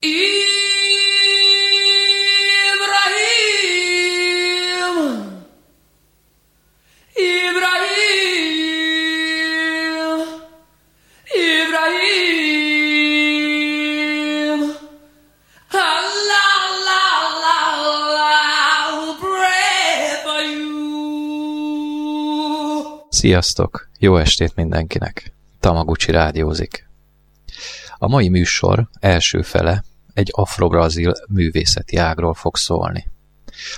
Sziasztok! Jó estét mindenkinek! Tamagucsi rádiózik. A mai műsor első fele egy afro-brazil művészeti ágról fog szólni.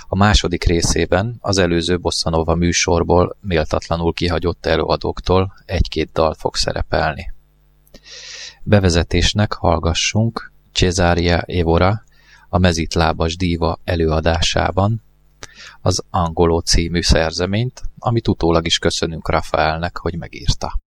A második részében az előző Bossanova műsorból méltatlanul kihagyott előadóktól egy-két dal fog szerepelni. Bevezetésnek hallgassunk Cesária Evora a mezítlábas díva előadásában az Angoló című szerzeményt, amit utólag is köszönünk Rafaelnek, hogy megírta.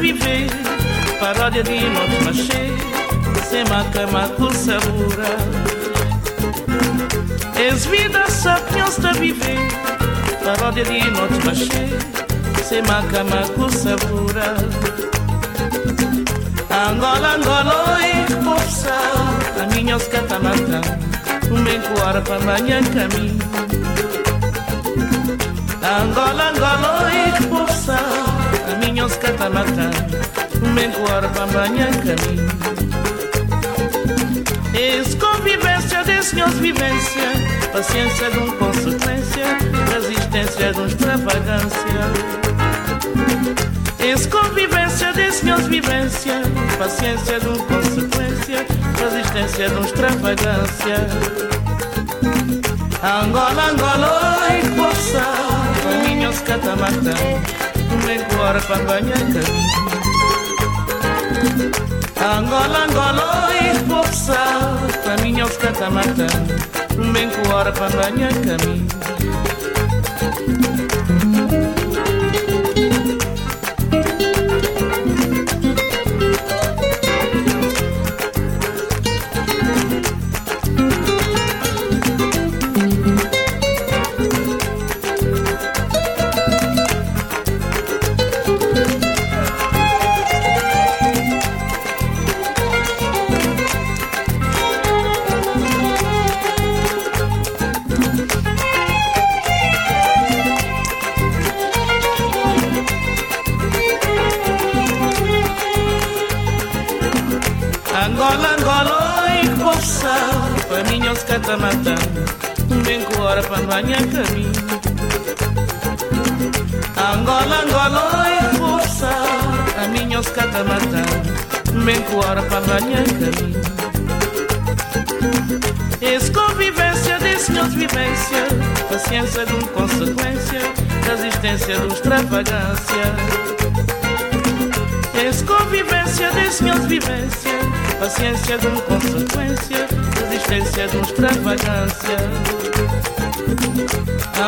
Viver, paródia de Montmaché, sem macama com sabura. És vida só que nós está viver, paródia de Montmaché, sem macama com sabura. Angola, Angola, e força, a minha os catamatã, bem coara para manhã caminho. Angola, Angola, e força. Caminhos catamata, menguar bambanha caminho. Es convivência desse meus vivência, paciência de consequência, resistência de extravagância. Es convivência desse meus vivência, paciência de consequência, resistência de extravagância. Angola, Angola, e força, caminhos catamata. Menguara pambanha caminho. Angola, Angola e força, caminho aos catamata. Menguara pambanha caminho. Paciência de consequência, resistência de extravagância. Ex-convivência desse meus vivência, paciência de consequência, resistência de extravagância.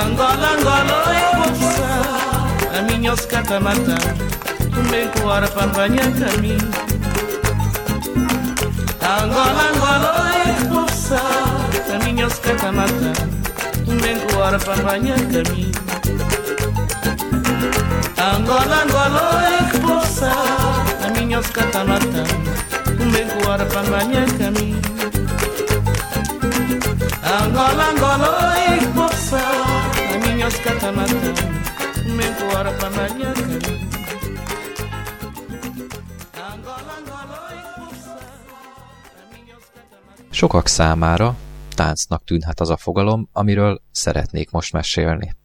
Angola, Angola, eu vou passar, a minha os catamata, bem coara para banhar caminho. Angola, Angola, eu vou passar, a minha os catamata. Menguara pambanha caminho. Angola, Angola, e força, a minha os catamata. Menguara pambanha caminho. Angola, Angola, e força, a minha os catamata. Menguara pambanha caminho. Angola, Angola, e força, a minha os catamata. Sokak számára táncnak tűnhet az a fogalom, amiről szeretnék most mesélni.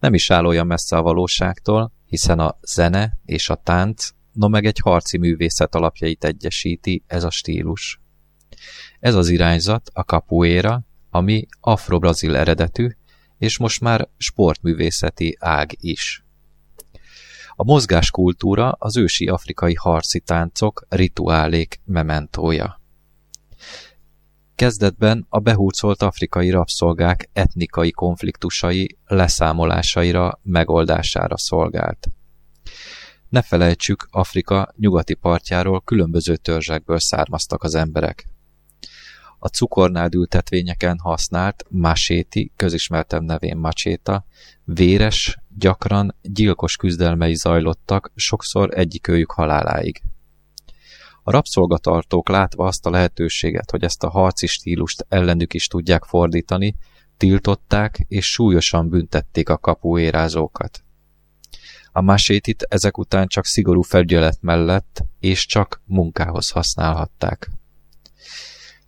Nem is áll olyan messze a valóságtól, hiszen a zene és a tánc, no meg egy harci művészet alapjait egyesíti ez a stílus. Ez az irányzat a capoeira, ami afro-brazil eredetű, és most már sportművészeti ág is. A mozgáskultúra az ősi afrikai harci táncok, rituálék mementója. Kezdetben a behurcolt afrikai rabszolgák etnikai konfliktusai leszámolásaira, megoldására szolgált. Ne felejtsük, Afrika nyugati partjáról különböző törzsekből származtak az emberek. A cukornád ültetvényeken használt macséti, közismertebb nevén macséta, véres, gyakran gyilkos küzdelmei zajlottak, sokszor egyikőjük haláláig. A rabszolgatartók látva azt a lehetőséget, hogy ezt a harci stílust ellenük is tudják fordítani, tiltották és súlyosan büntették a kapuérázókat. A macsétit ezek után csak szigorú felügyelet mellett és csak munkához használhatták.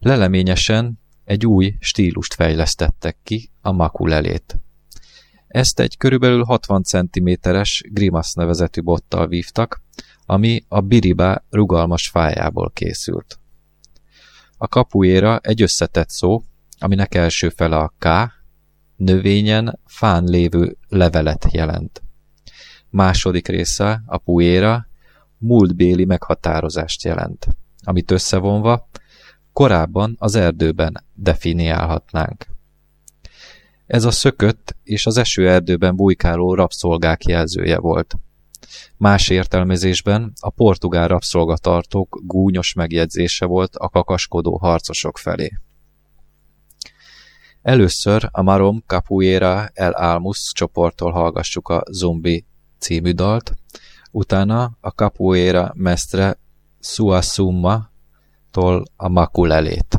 Leleményesen egy új stílust fejlesztettek ki, a makulelét. Ezt egy körülbelül 60 cm-es grimasz nevezetű bottal vívtak, ami a biribá rugalmas fájából készült. A kapuéra egy összetett szó, aminek első fele a K, növényen, fán lévő levelet jelent. Második része, a puéra, múltbéli meghatározást jelent, amit összevonva korábban az erdőben definiálhatnánk. Ez a szökött és az esőerdőben bujkáló rabszolgák jelzője volt. Más értelmezésben a portugál rabszolgatartók gúnyos megjegyzése volt a kakaskodó harcosok felé. Először a Marom Capuera el Almus csoporttól hallgassuk a Zumbi című dalt, utána a Capoeira Mestre Sua Summa-tól a makulelét.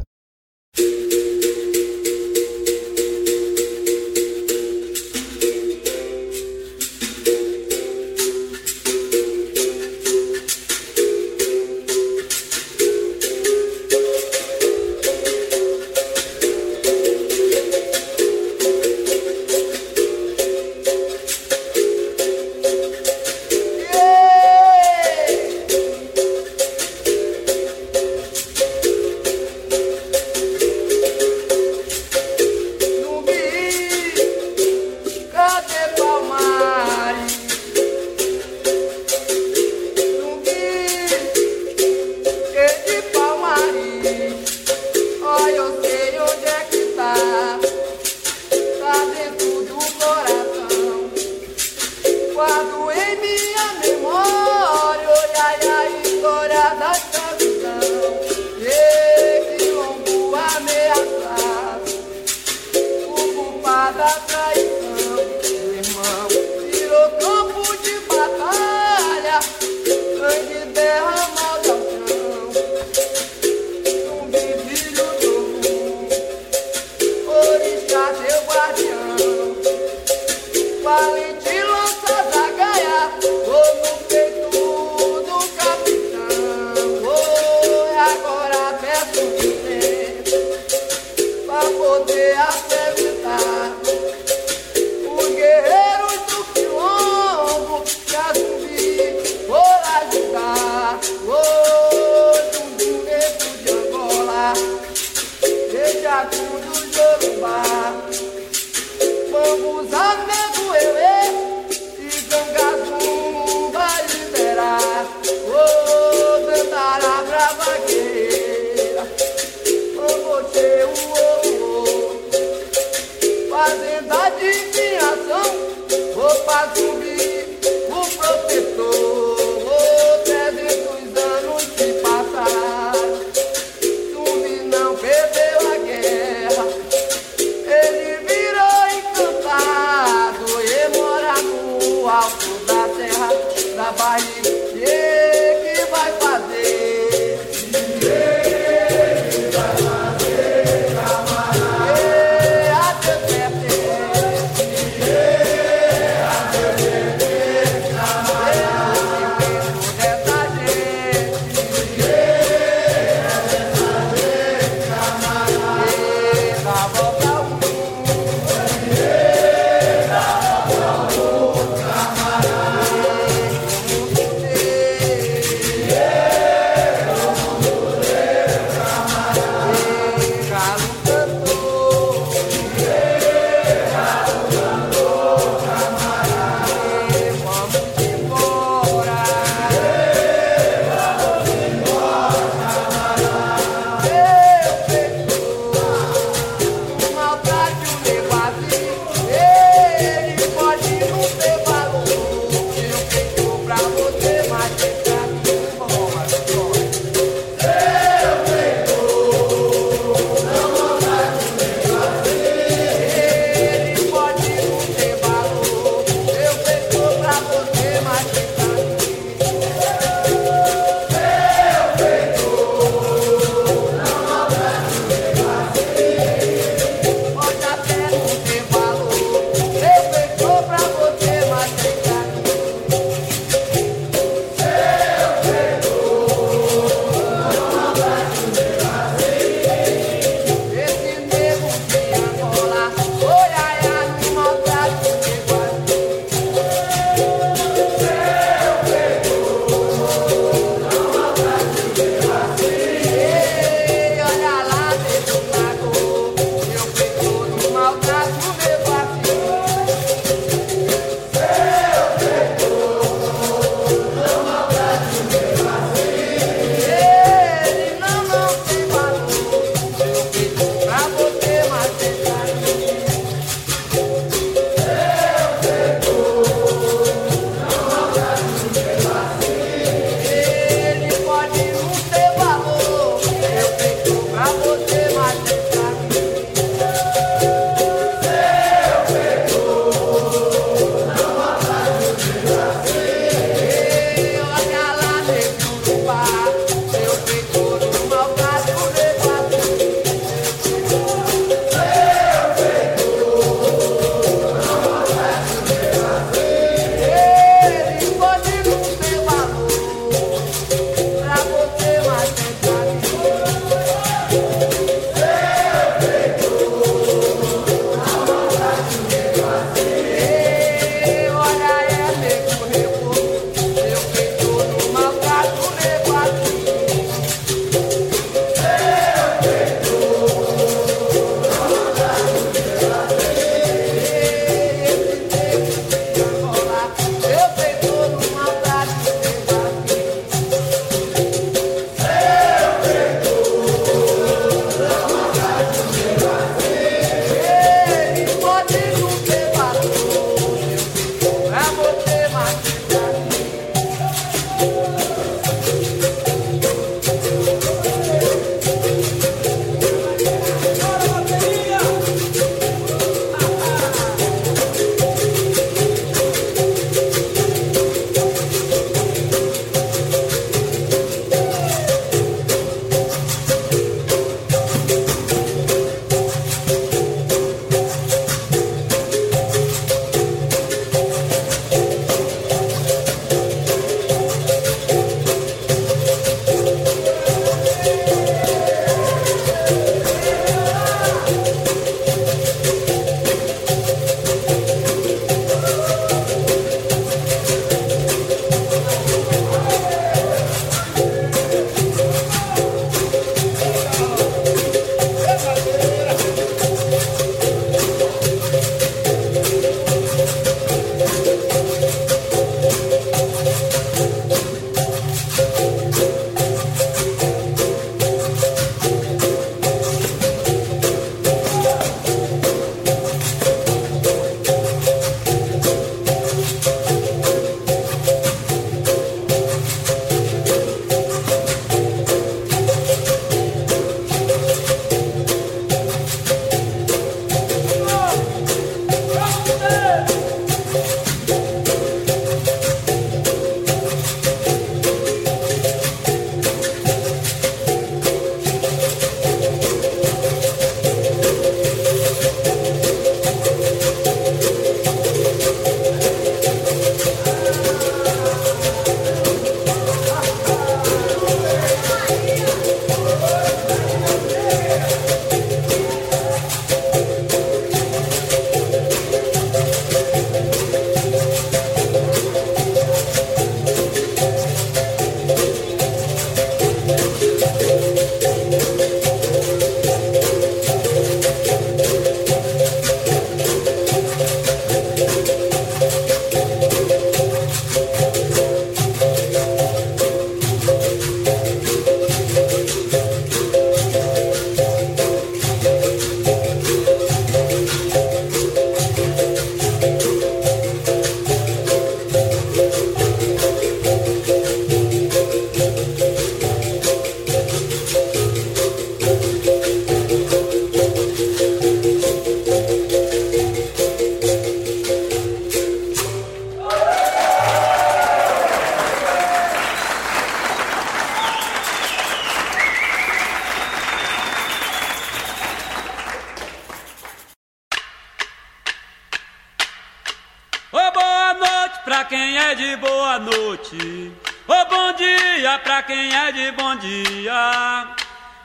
pra quem é de boa noite, ô bom dia pra quem é de bom dia.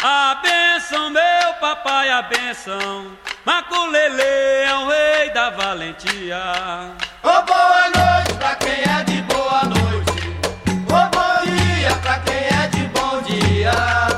A bênção, meu papai, a bênção, Maculelê é o rei da valentia. Ô boa noite pra quem é de boa noite, ô bom dia pra quem é de bom dia.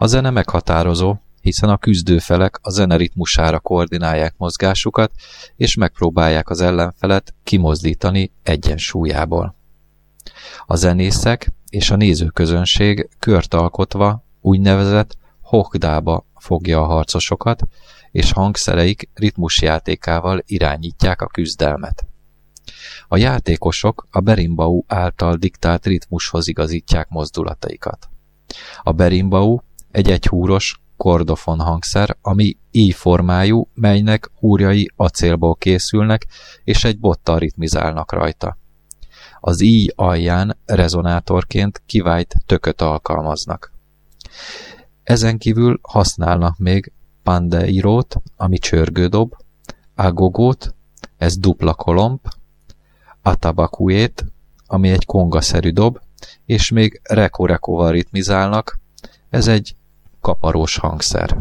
A zene meghatározó, hiszen a küzdőfelek a zene ritmusára koordinálják mozgásukat, és megpróbálják az ellenfelet kimozdítani egyensúlyából. A zenészek és a nézőközönség kört alkotva úgynevezett hokdába fogja a harcosokat, és hangszereik ritmusjátékával irányítják a küzdelmet. A játékosok a berimbau által diktált ritmushoz igazítják mozdulataikat. A berimbau egy egyhúros kordofon hangszer, ami íj-formájú, melynek húrjai acélból készülnek, és egy bottal ritmizálnak rajta. Az íj alján rezonátorként kivájt tököt alkalmaznak. Ezen kívül használnak még pandeirót, ami csörgődob, agogót, ez dupla kolomb, atabakuét, ami egy kongaszerű dob, és még rekorekóval ritmizálnak, ez egy kaparós hangszer.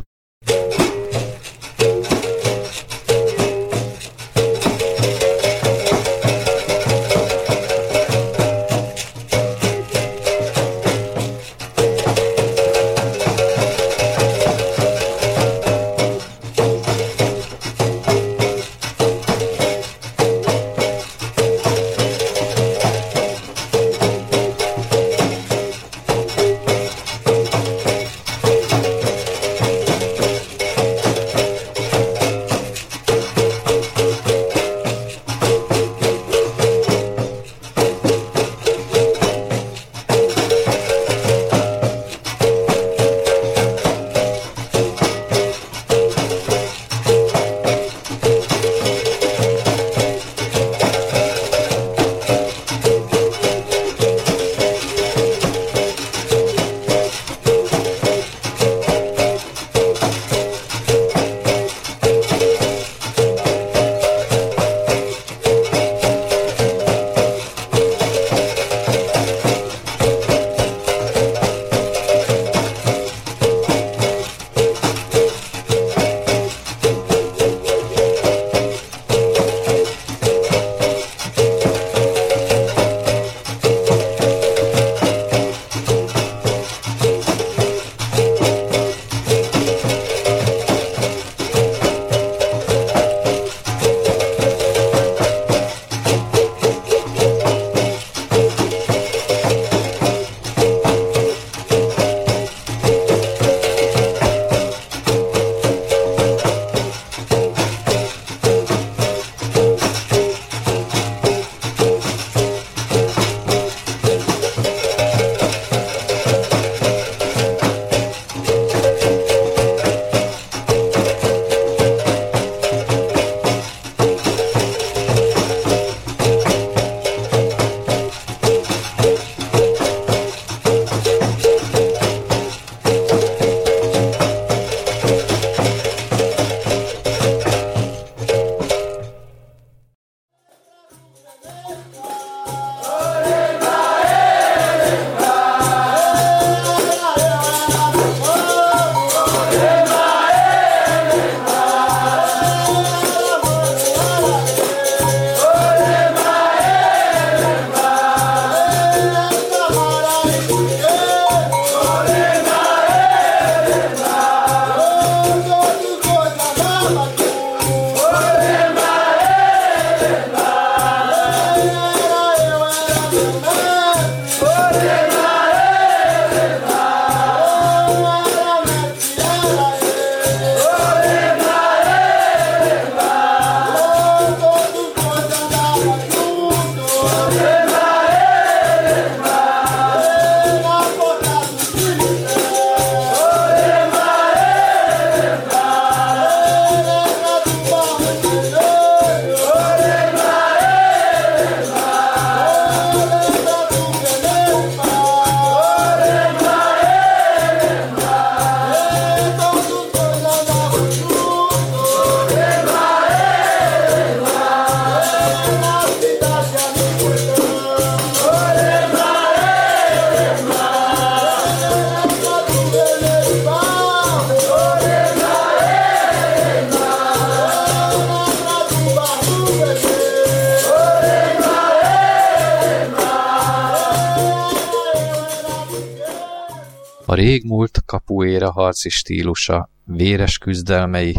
A régmúlt capoeira harci stílusa, véres küzdelmei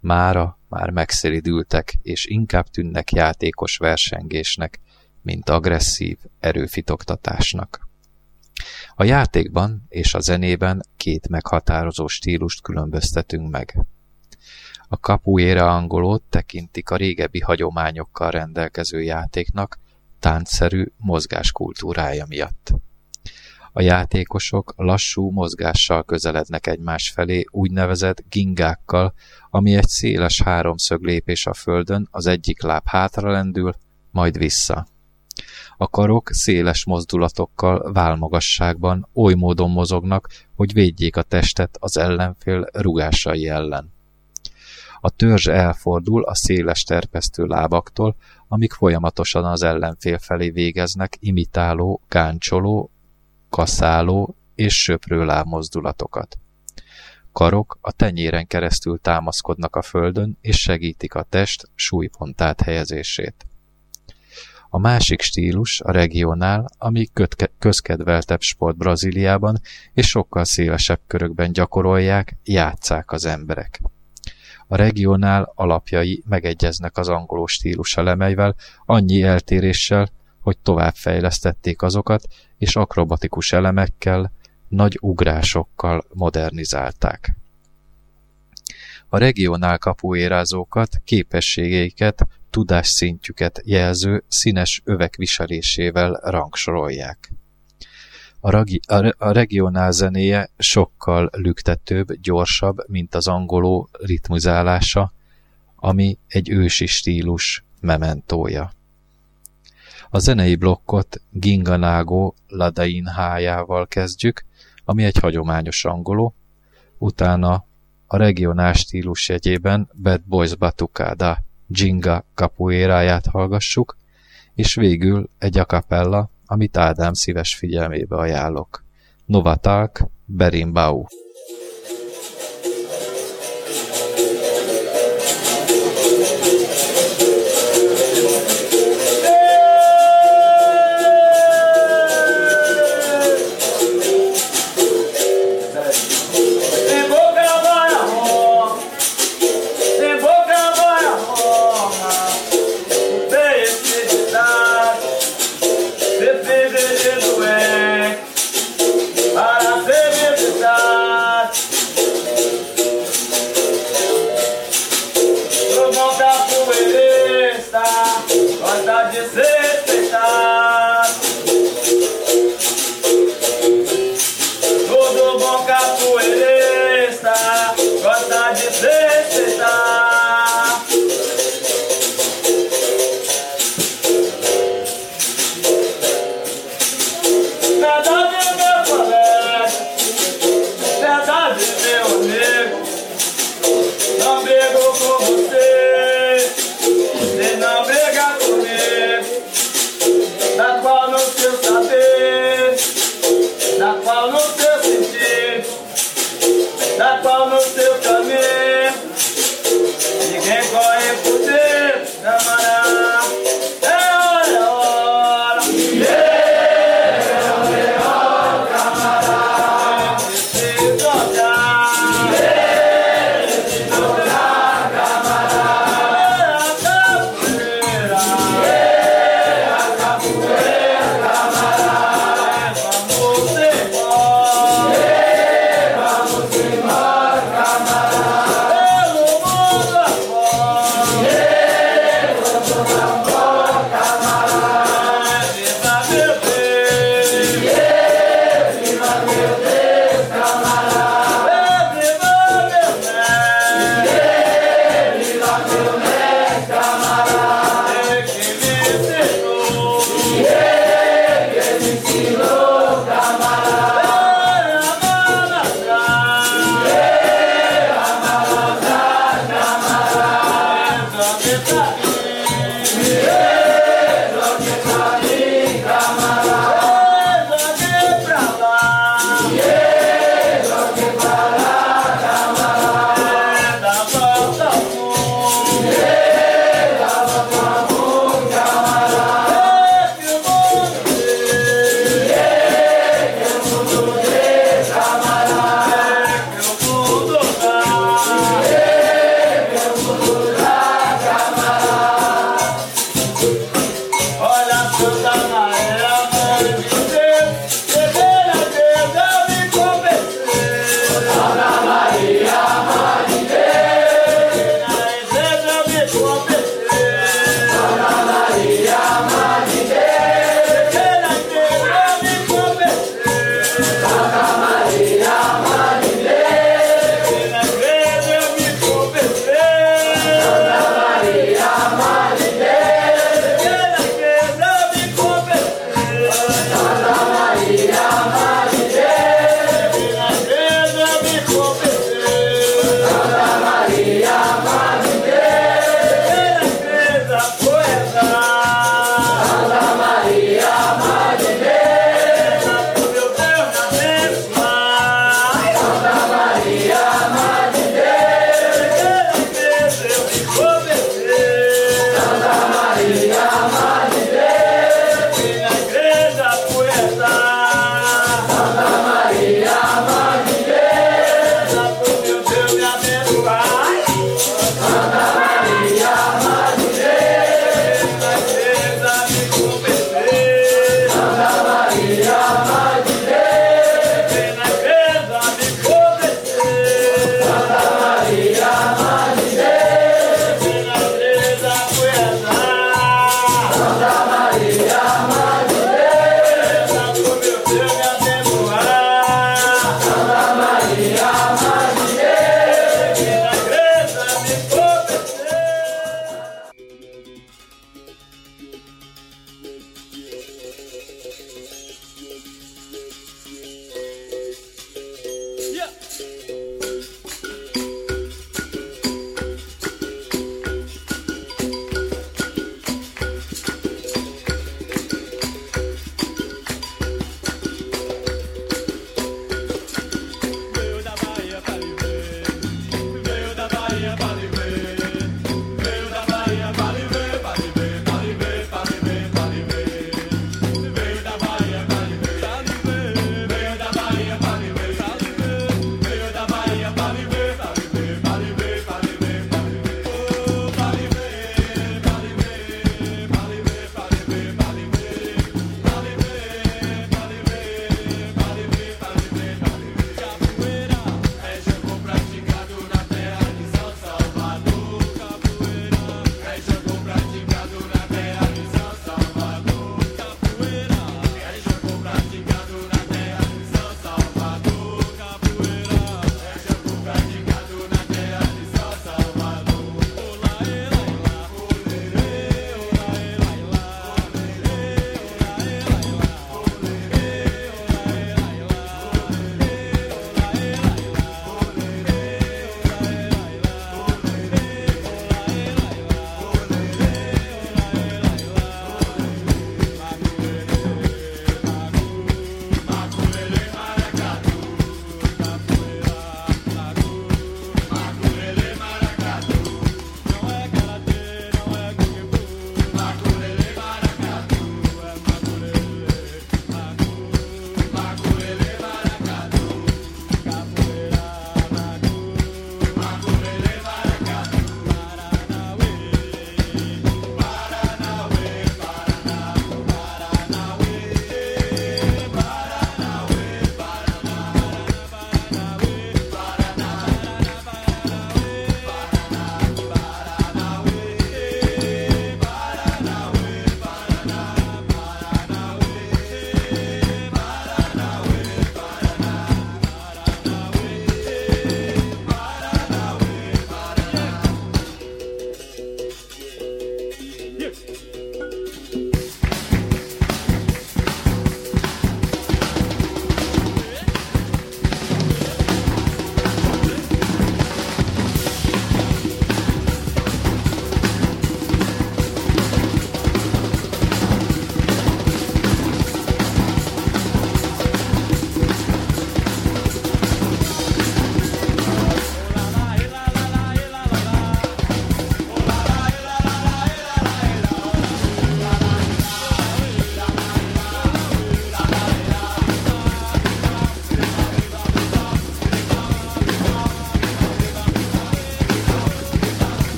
mára már megszéridültek, és inkább tűnnek játékos versengésnek, mint agresszív erőfitoktatásnak. A játékban és a zenében két meghatározó stílust különböztetünk meg. A capoeira angolót tekintik a régebbi hagyományokkal rendelkező játéknak táncszerű mozgáskultúrája miatt. A játékosok lassú mozgással közelednek egymás felé úgynevezett gingákkal, ami egy széles háromszög lépés a földön, az egyik láb hátra lendül, majd vissza. A karok széles mozdulatokkal válmagasságban oly módon mozognak, hogy védjék a testet az ellenfél rugásai ellen. A törzs elfordul a széles terpesztő lábaktól, amik folyamatosan az ellenfél felé végeznek imitáló, gáncsoló, kaszáló és söprő lábmozdulatokat. Karok a tenyéren keresztül támaszkodnak a földön és segítik a test súlypont áthelyezését. A másik stílus a regionál, ami közkedveltebb sport Brazíliában, és sokkal szélesebb körökben gyakorolják, játsszák az emberek. A regionál alapjai megegyeznek az angol stílus elemeivel, annyi eltéréssel, hogy továbbfejlesztették azokat, és akrobatikus elemekkel, nagy ugrásokkal modernizálták. A regionál capoeirázókat képességeiket, tudásszintjüket jelző színes övek viselésével rangsorolják. A regionál zenéje sokkal lüktetőbb, gyorsabb, mint az angoló ritmizálása, ami egy ősi stílus mementója. A zenei blokkot Ginganago Ladainhájával kezdjük, ami egy hagyományos angoló, utána a regionál stílus jegyében Bad Boys Batucada Ginga capoeiráját hallgassuk, és végül egy a cappella, amit Ádám szíves figyelmébe ajánlok. Novatalk Berimbau.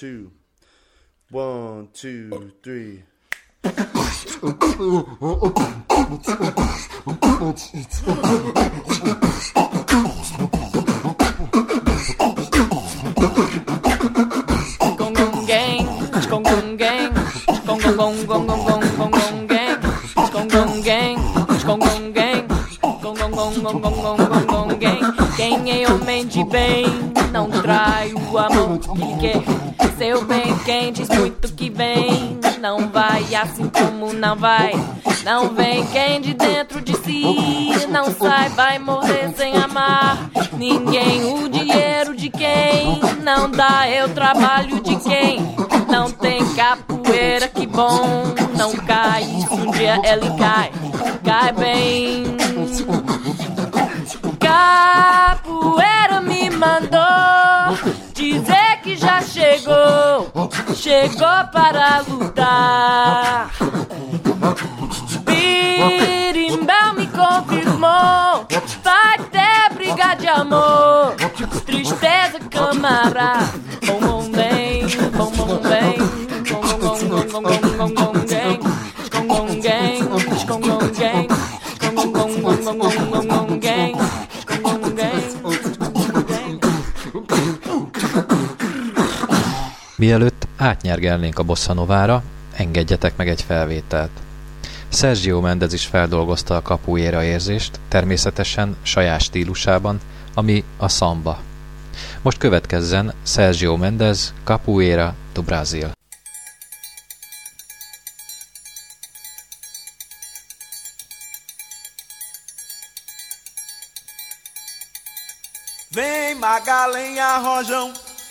two. One, two, three. Quem é homem de bem não trai o amor que quer. Seu bem, quem diz muito que vem não vai, assim como não vai. Não vem quem de dentro de si não sai, vai morrer sem amar ninguém. O dinheiro de quem não dá é o trabalho de quem não tem. Capoeira que bom não cai, um dia ele cai, cai bem. Capoeira me mandou dizer que já chegou, chegou para lutar. Birimbau me confirmou, vai ter briga de amor, tristeza camará. Bom bem, bom bem, bom bem, bom Mielőtt átnyergelnénk a bossa novára, engedjetek meg egy felvételt. Sergio Mendez is feldolgozta a capoeira érzést, természetesen saját stílusában, ami a samba. Most következzen Sergio Mendez Capoeira do Brasil. Vem magalenha rojão,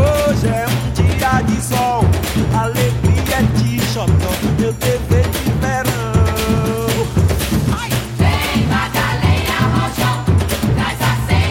Hoje é dia de sol, alegria de xotó, meu dever de verão. Vem, bagalenha, rojão, traz a senha.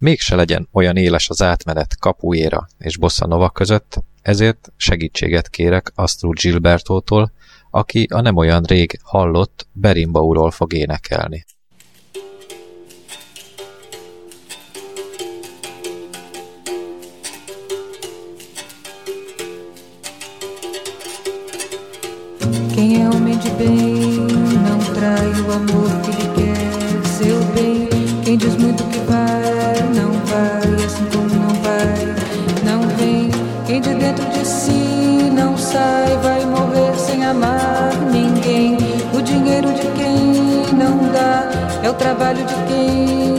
mégse legyen olyan éles az átmenet kapuéra és bossa nova között, ezért segítséget kérek Astrud Gilbertótól, aki a nem olyan rég hallott berimbauról fog énekelni. Quem é homem de bem, não trai o amor que lhe quer, seu bem. Quem diz muito que vai, não vai, assim como não vai, não vem. Quem de dentro de si não sai, vai morrer sem amar ninguém. O dinheiro de quem não dá, é o trabalho de quem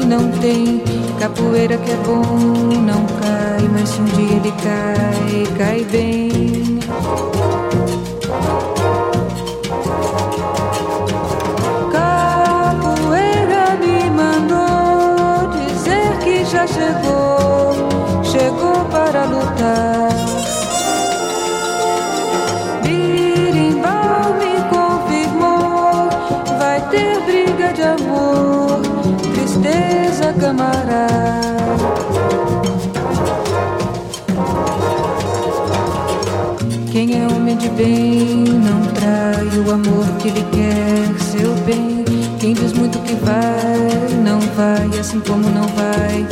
não tem. Capoeira que é bom, não cai, mas se um dia ele cai, cai bem. Chegou para lutar. Birimbau me confirmou, vai ter briga de amor, tristeza camarada. Quem é homem de bem não trai o amor que lhe quer, seu bem. Quem diz muito que vai, não vai, assim como não vai,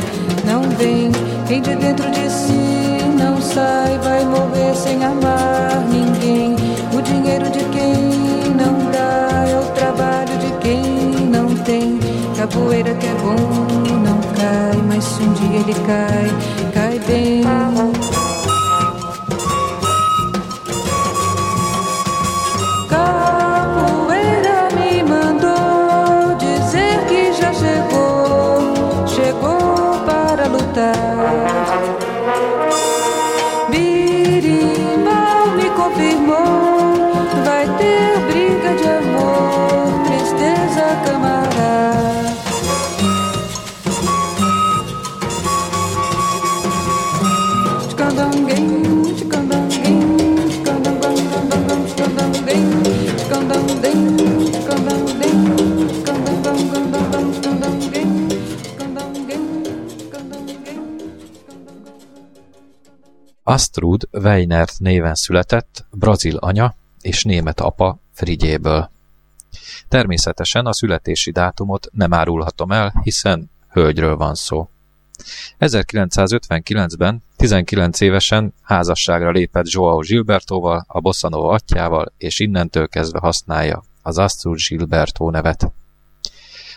não vem. Quem de dentro de si não sai, vai morrer sem amar ninguém. O dinheiro de quem não dá, é o trabalho de quem não tem. Capoeira que é bom, não cai, mas se um dia ele cai, cai bem. Capoeira me mandou dizer que já chegou, chegou para lutar. Astrud Weinert néven született, brazil anya és német apa Frigyéből. Természetesen a születési dátumot nem árulhatom el, hiszen hölgyről van szó. 1959-ben 19 évesen házasságra lépett João Gilbertóval, a bossa nova atyjával, és innentől kezdve használja az Astrud Gilberto nevet.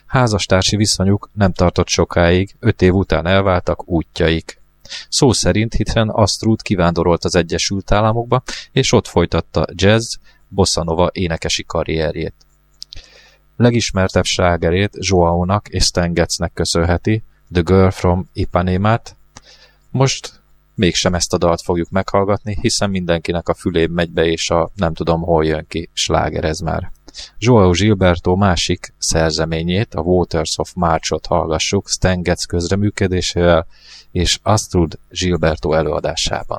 Házastársi viszonyuk nem tartott sokáig, 5 év után elváltak útjaik. Szó szerint, hiszen Astrud kivándorolt az Egyesült Államokba, és ott folytatta jazz, bossa nova énekesi karrierjét. Legismertebb slágerét Joaónak és Stengecnek köszönheti, The Girl from Ipanémát. Most mégsem ezt a dalt fogjuk meghallgatni, hiszen mindenkinek a füléb megy be, és a nem tudom hol jön ki sláger ez már. João Gilberto másik szerzeményét, a Waters of March-ot hallgassuk Stengec közreműködésével és Astrud Gilberto előadásában.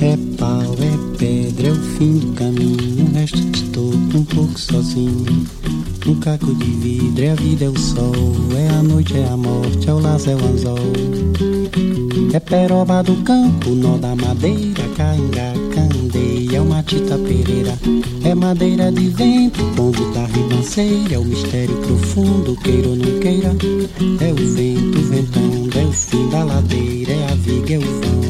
É pau, é pedra, é o fim do caminho. O resto estou pouco sozinho. Um caco de vidro, é a vida, é o sol. É a noite, é a morte, é o laço, é o anzol. É peroba do campo, nó da madeira, cainga, candeia, é uma tita pereira. É madeira de vento, ponto da ribanceira. É o mistério profundo, queira ou não queira. É o vento, o ventando, é o fim da ladeira. É a viga, é o vão.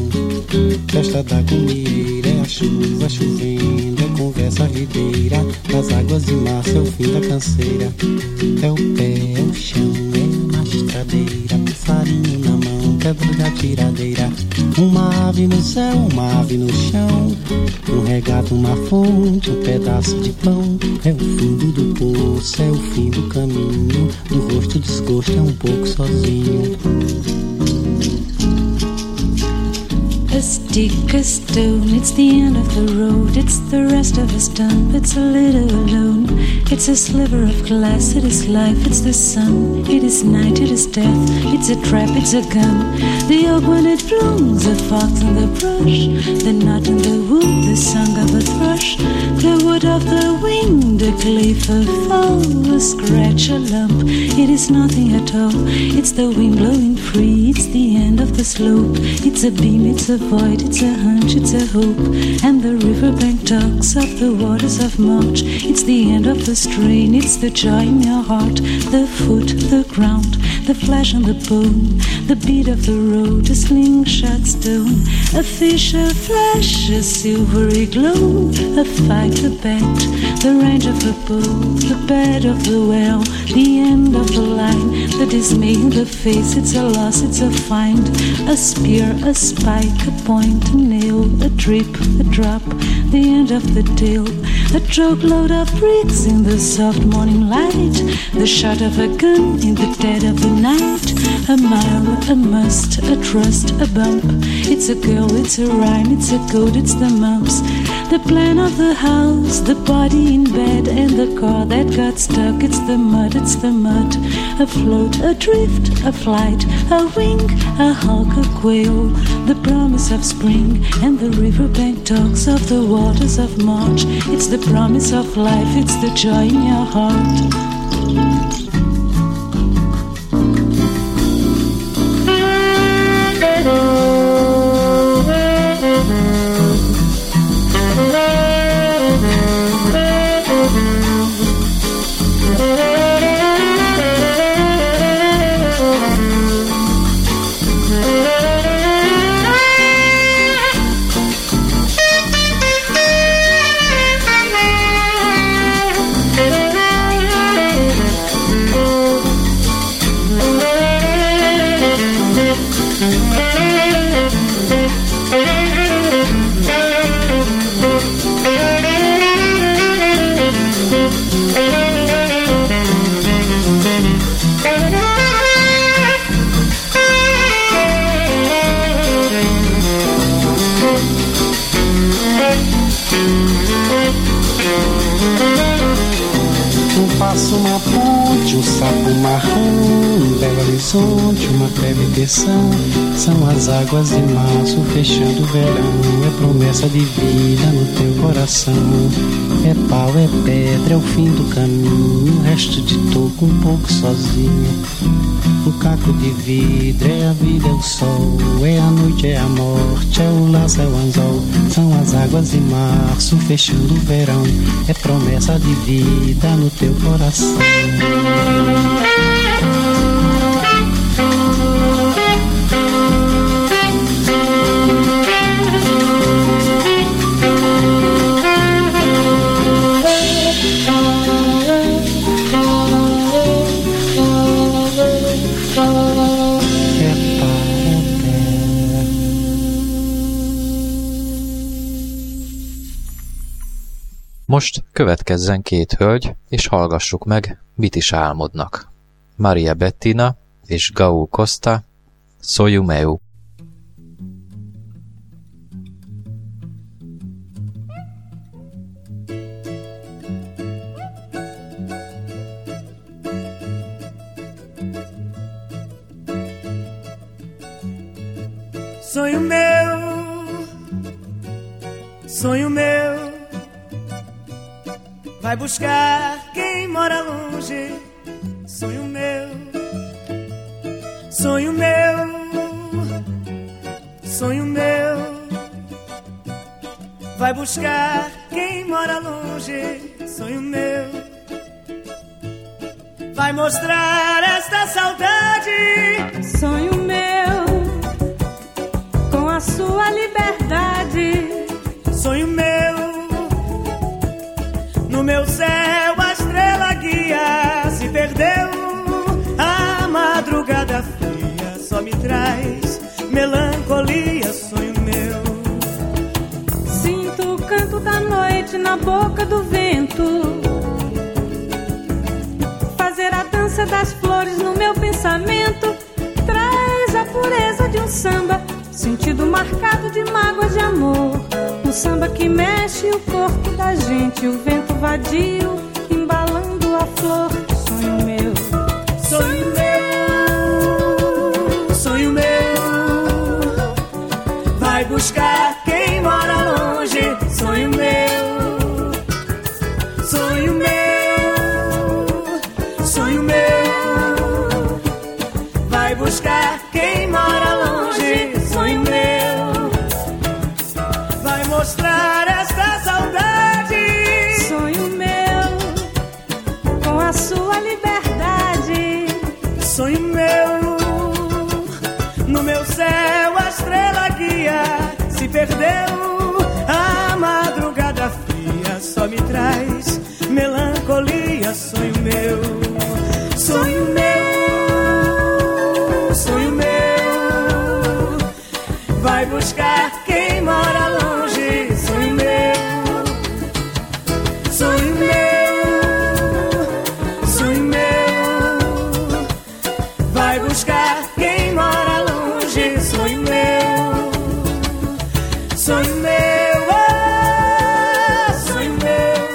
Festa da comida, é a chuva chovendo, é conversa ribeira, nas águas de março é o fim da canseira. É o pé, é o chão, é a estradeira, passarinho na mão, pedra da tiradeira. Uma ave no céu, uma ave no chão, um regato, uma fonte, um pedaço de pão. É o fundo do poço, é o fim do caminho, do rosto desgosto é um pouco sozinho. just dig a stone. It's the end of the road, it's the rest of us done. It's a little alone, it's a sliver of glass. It is life, it's the sun, it is night, it is death. It's a trap, it's a gun. The oak when it blooms, the fox in the brush, the knot in the wood, the song of a thrush, the wood of the wind, a cliff, a fall, a scratch, a lump. It is nothing at all, it's the wind blowing free. It's the end of the slope, it's a beam, it's a void, it's a hunch, it's a hope. And the riverbank talks of the waters of March. It's the end of the strain, it's the joy in your heart. The foot, the ground, the flesh and the bone, the beat of the road, a slingshot stone, a fish, a flash, a silvery glow, a fight, a bet, the range of a bow, the bed of the well, the end of the line, the dismay in the face. It's a loss, it's a find, a spear, a spike, a point, a nail, a drip, a drop, the end of the tale, a truckload of bricks in the soft morning light, the shot of a gun in the dead of the night, a mile, a must, a trust, a bump. It's a girl, it's a rhyme, it's a code, it's the mumps, the plan of the house, the body in bed and the car that got stuck. It's the mud, it's the mud, a float, a drift, a flight, a wing, a hawk, a quail, the promise of spring. And the riverbank talks of the waters of March. It's the promise of life, it's the joy in your heart. São as águas de março fechando o verão. É promessa de vida no teu coração. É pau, é pedra, é o fim do caminho. O resto de toco um pouco sozinho. O caco de vidro é a vida, é o sol. É a noite, é a morte, é o laço, é o anzol. São as águas de março fechando o verão. É promessa de vida no teu coração. Most következzen két hölgy, és hallgassuk meg, mit is álmodnak. Maria Bettina és Gaul Costa, Soyu Meu. Sonho meu, sonho meu. Vai buscar quem mora longe. Sonho meu, sonho meu, sonho meu. Vai buscar quem mora longe. Sonho meu. Vai mostrar esta saudade. Sonho meu, com a sua liberdade. Sonho meu. No meu céu a estrela guia se perdeu, a madrugada fria só me traz melancolia. Sonho meu. Sinto o canto da noite na boca do vento, fazer a dança das flores no meu pensamento. Traz a pureza de um samba. sentido marcado de mágoa de amor, um samba que mexe o corpo da gente, o vento vadio embalando a flor. Sonho meu, sonho meu, sonho meu, vai buscar quem mora longe. Sonho meu, sonho meu, sonho meu, vai buscar quem mora longe. Sonho meu, vai mostrar esta saudade. Sonho meu, com a sua liberdade. Sonho meu, no meu céu a estrela guia se perdeu. A madrugada fria só me traz melancolia. Sonho meu, sonho meu, sonho meu, vai buscar quem mora longe. Sonho meu, sonho meu, sonho meu, vai buscar quem mora longe. Sonho meu, sonho meu, oh, sonho meu,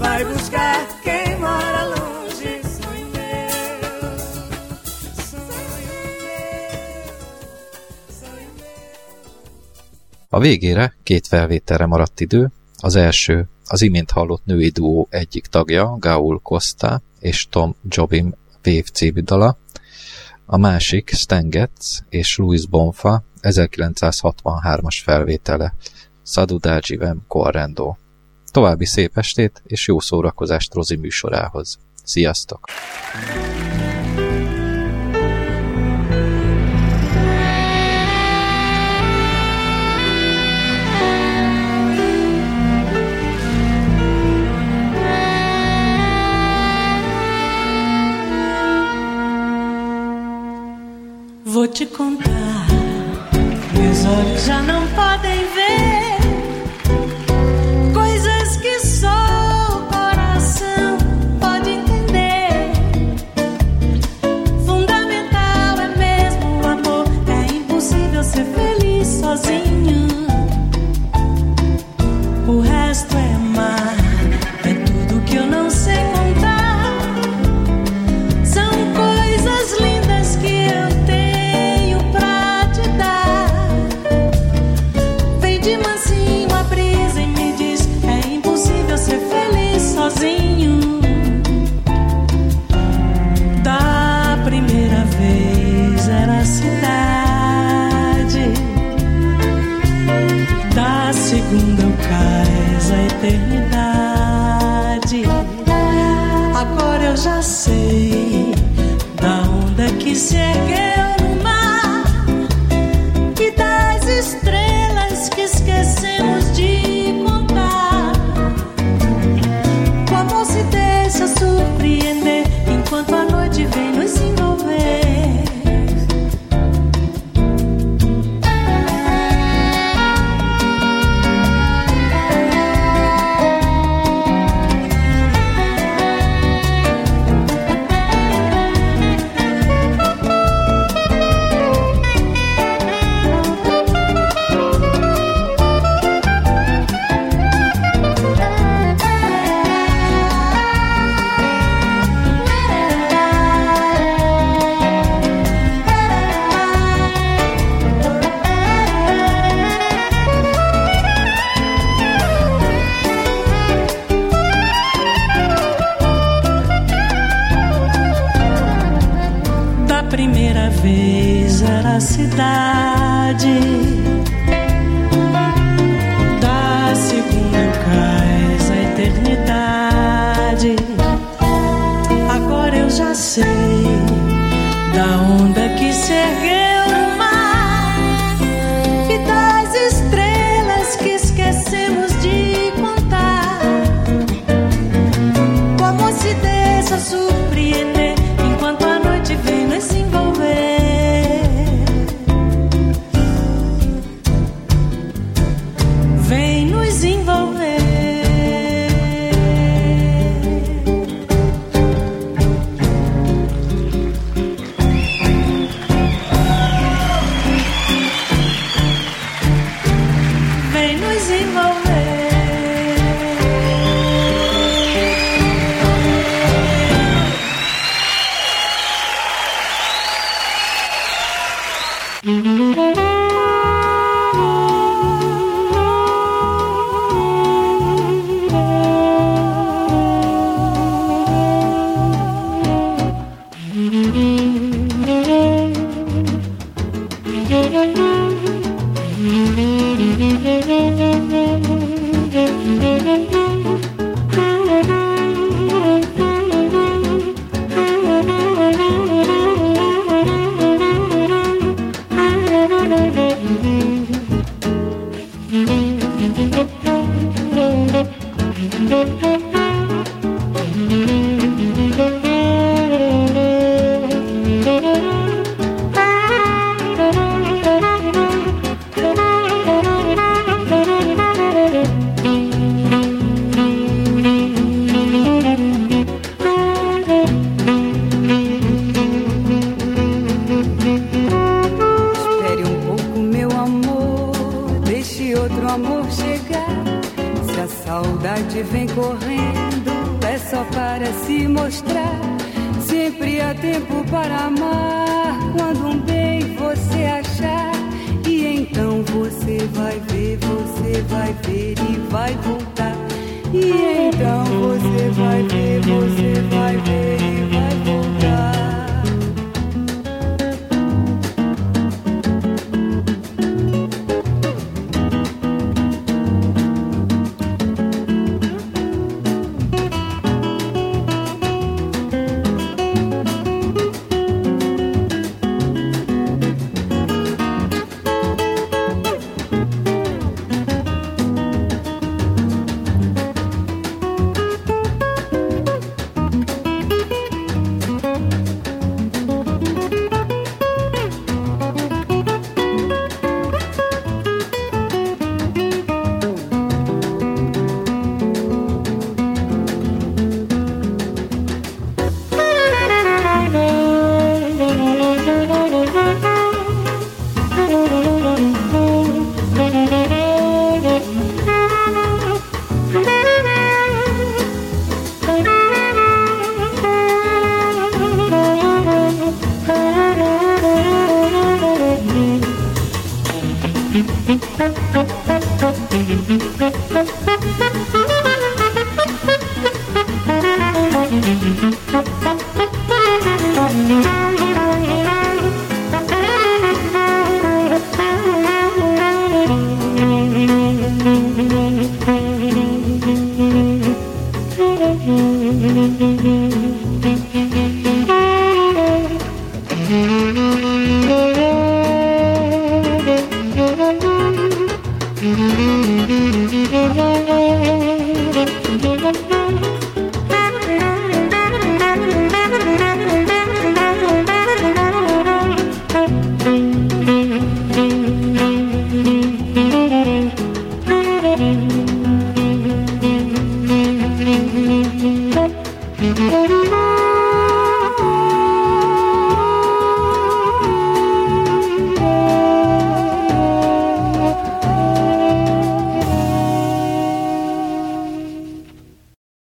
vai buscar quem mora. A végére 2 felvételre maradt idő, az első az imént hallott női duó egyik tagja, Gaul Costa és Tom Jobim Wave című dala, a másik Stengec és Luis Bonfa 1963-as felvétele, Saudade-vem Correndo. További szép estét és jó szórakozást Rozi műsorához. Sziasztok! Vou te contar, meus olhos já não podem ver coisas que só o coração pode entender. Fundamental é mesmo o amor, é impossível ser feliz sozinho. O resto é amar, é tudo que eu não sei contar. São coisas lindas que eu da primeira vez era a cidade, da segunda o cais, a eternidade. Agora eu já sei da onda que se ergueu no mar e das estrelas que esquecemos de contar. O amor se deixa surpreender enquanto a noite vem nos envolver. Cidade, da segunda cais, a eternidade. Agora eu já sei da onda que se ergueu no mar e das estrelas que esquecemos de contar. O amor se deixa surpreender enquanto a noite vem nos envolver.